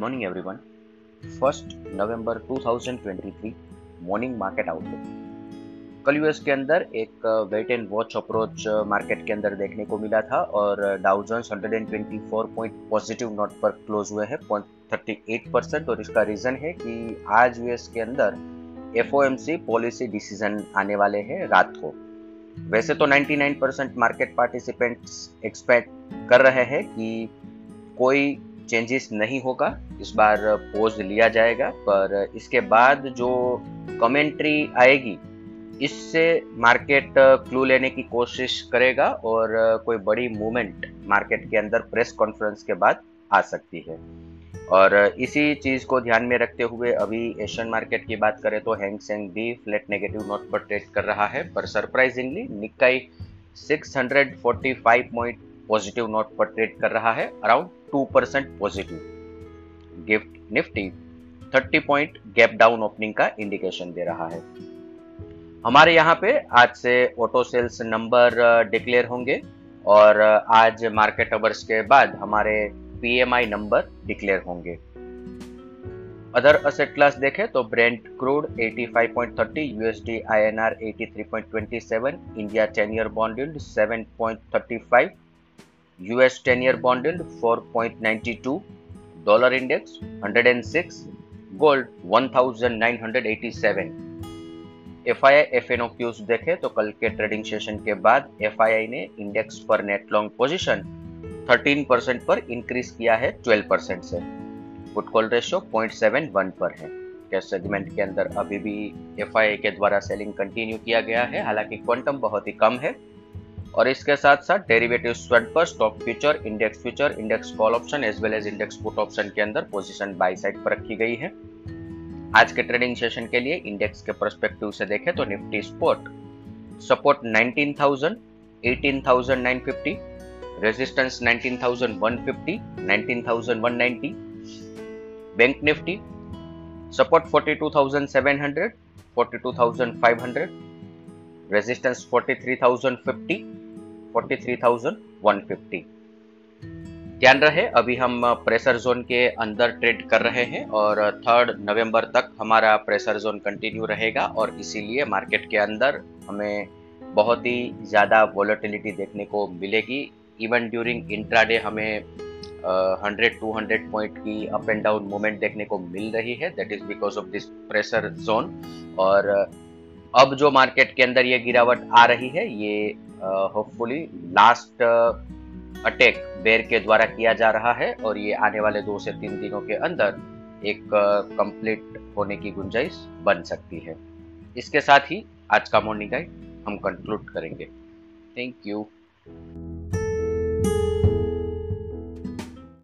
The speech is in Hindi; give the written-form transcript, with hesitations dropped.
Morning everyone. 1 November 2023 morning market outlook. कल यूएस के अंदर एक wait and watch approach market के अंदर देखने को मिला था और Dow Jones 124 point positive note पर क्लोज हुए हैं 0.38%। और इसका रीजन है कि आज यूएस के अंदर एफओएमसी पॉलिसी डिसीजन आने वाले हैं रात को। वैसे तो 99% मार्केट पार्टिसिपेंट्स एक्सपेक्ट कर रहे हैं कि कोई चेंजेस नहीं होगा, इस बार पोज लिया जाएगा, पर इसके बाद जो कमेंट्री आएगी इससे मार्केट क्लू लेने की कोशिश करेगा और कोई बड़ी मूवमेंट मार्केट के अंदर प्रेस कॉन्फ्रेंस के बाद आ सकती है। और इसी चीज़ को ध्यान में रखते हुए अभी एशियन मार्केट की बात करें तो हैंग सेंग भी फ्लैट नेगेटिव नोट पर ट्रेड कर रहा है, पर surprisingly Nikkei 645 point positive note पर ट्रेड कर रहा है, around 2% positive. GIFT Nifty 30 point gap down opening का इंडिकेशन दे रहा है। हमारे यहाँ पे आज से ऑटो सेल्स नंबर डिक्लेयर होंगे और आज मार्केट अवर्स के बाद हमारे पीएमआई नंबर डिक्लेयर होंगे। अदर असेट क्लास देखें तो Brent crude 85.30, USD INR 83.27, India 10 year bond yield 7.35, US 10-year bond yield 4.92, dollar index 106, gold 1987। FII FNOQs देखें तो कल के ट्रेडिंग सेशन के बाद FII ने इंडेक्स पर नेट लॉन्ग पोजीशन 13% पर इंक्रीज किया है 12% से। पुट कॉल रेशियो 0.71 पर है। कैश सेगमेंट के अंदर अभी भी FII के द्वारा सेलिंग कंटिन्यू किया गया है, हालांकि क्वांटम बहुत ही कम है। और इसके साथ साथ डेरिवेटिव स्वेड पर stock future, index call option as well as index put option के अंदर पोजीशन बाय साइड पर रखी गई है। आज के ट्रेडिंग सेशन के लिए इंडेक्स के पर्सपेक्टिव से देखें तो Nifty spot support 19,000, 18,950, resistance 19,150, 19,190। Bank Nifty support 42,700, 42,500, resistance 43,050, 43,150। ध्यान रहे अभी हम प्रेशर जोन के अंदर ट्रेड कर रहे हैं और 3 नवंबर तक हमारा प्रेशर जोन कंटिन्यू रहेगा और इसीलिए मार्केट के अंदर हमें बहुत ही ज़्यादा वॉलेटिलिटी देखने को मिलेगी। इवन ड्यूरिंग इंट्राडे हमें 100-200 पॉइंट की अप एंड डाउन मूवमेंट देखने को मिल रही है, that is because of this pressure zone. और अब जो मार्केट के अंदर ये गिरावट आ रही है ये होपफुली लास्ट अटैक बेयर के द्वारा किया जा रहा है और ये आने वाले 2 से 3 दिनों के अंदर एक कंप्लीट होने की गुंजाइश बन सकती है। इसके साथ ही आज का मॉर्निंग गाइड हम कंक्लूड करेंगे। Thank you.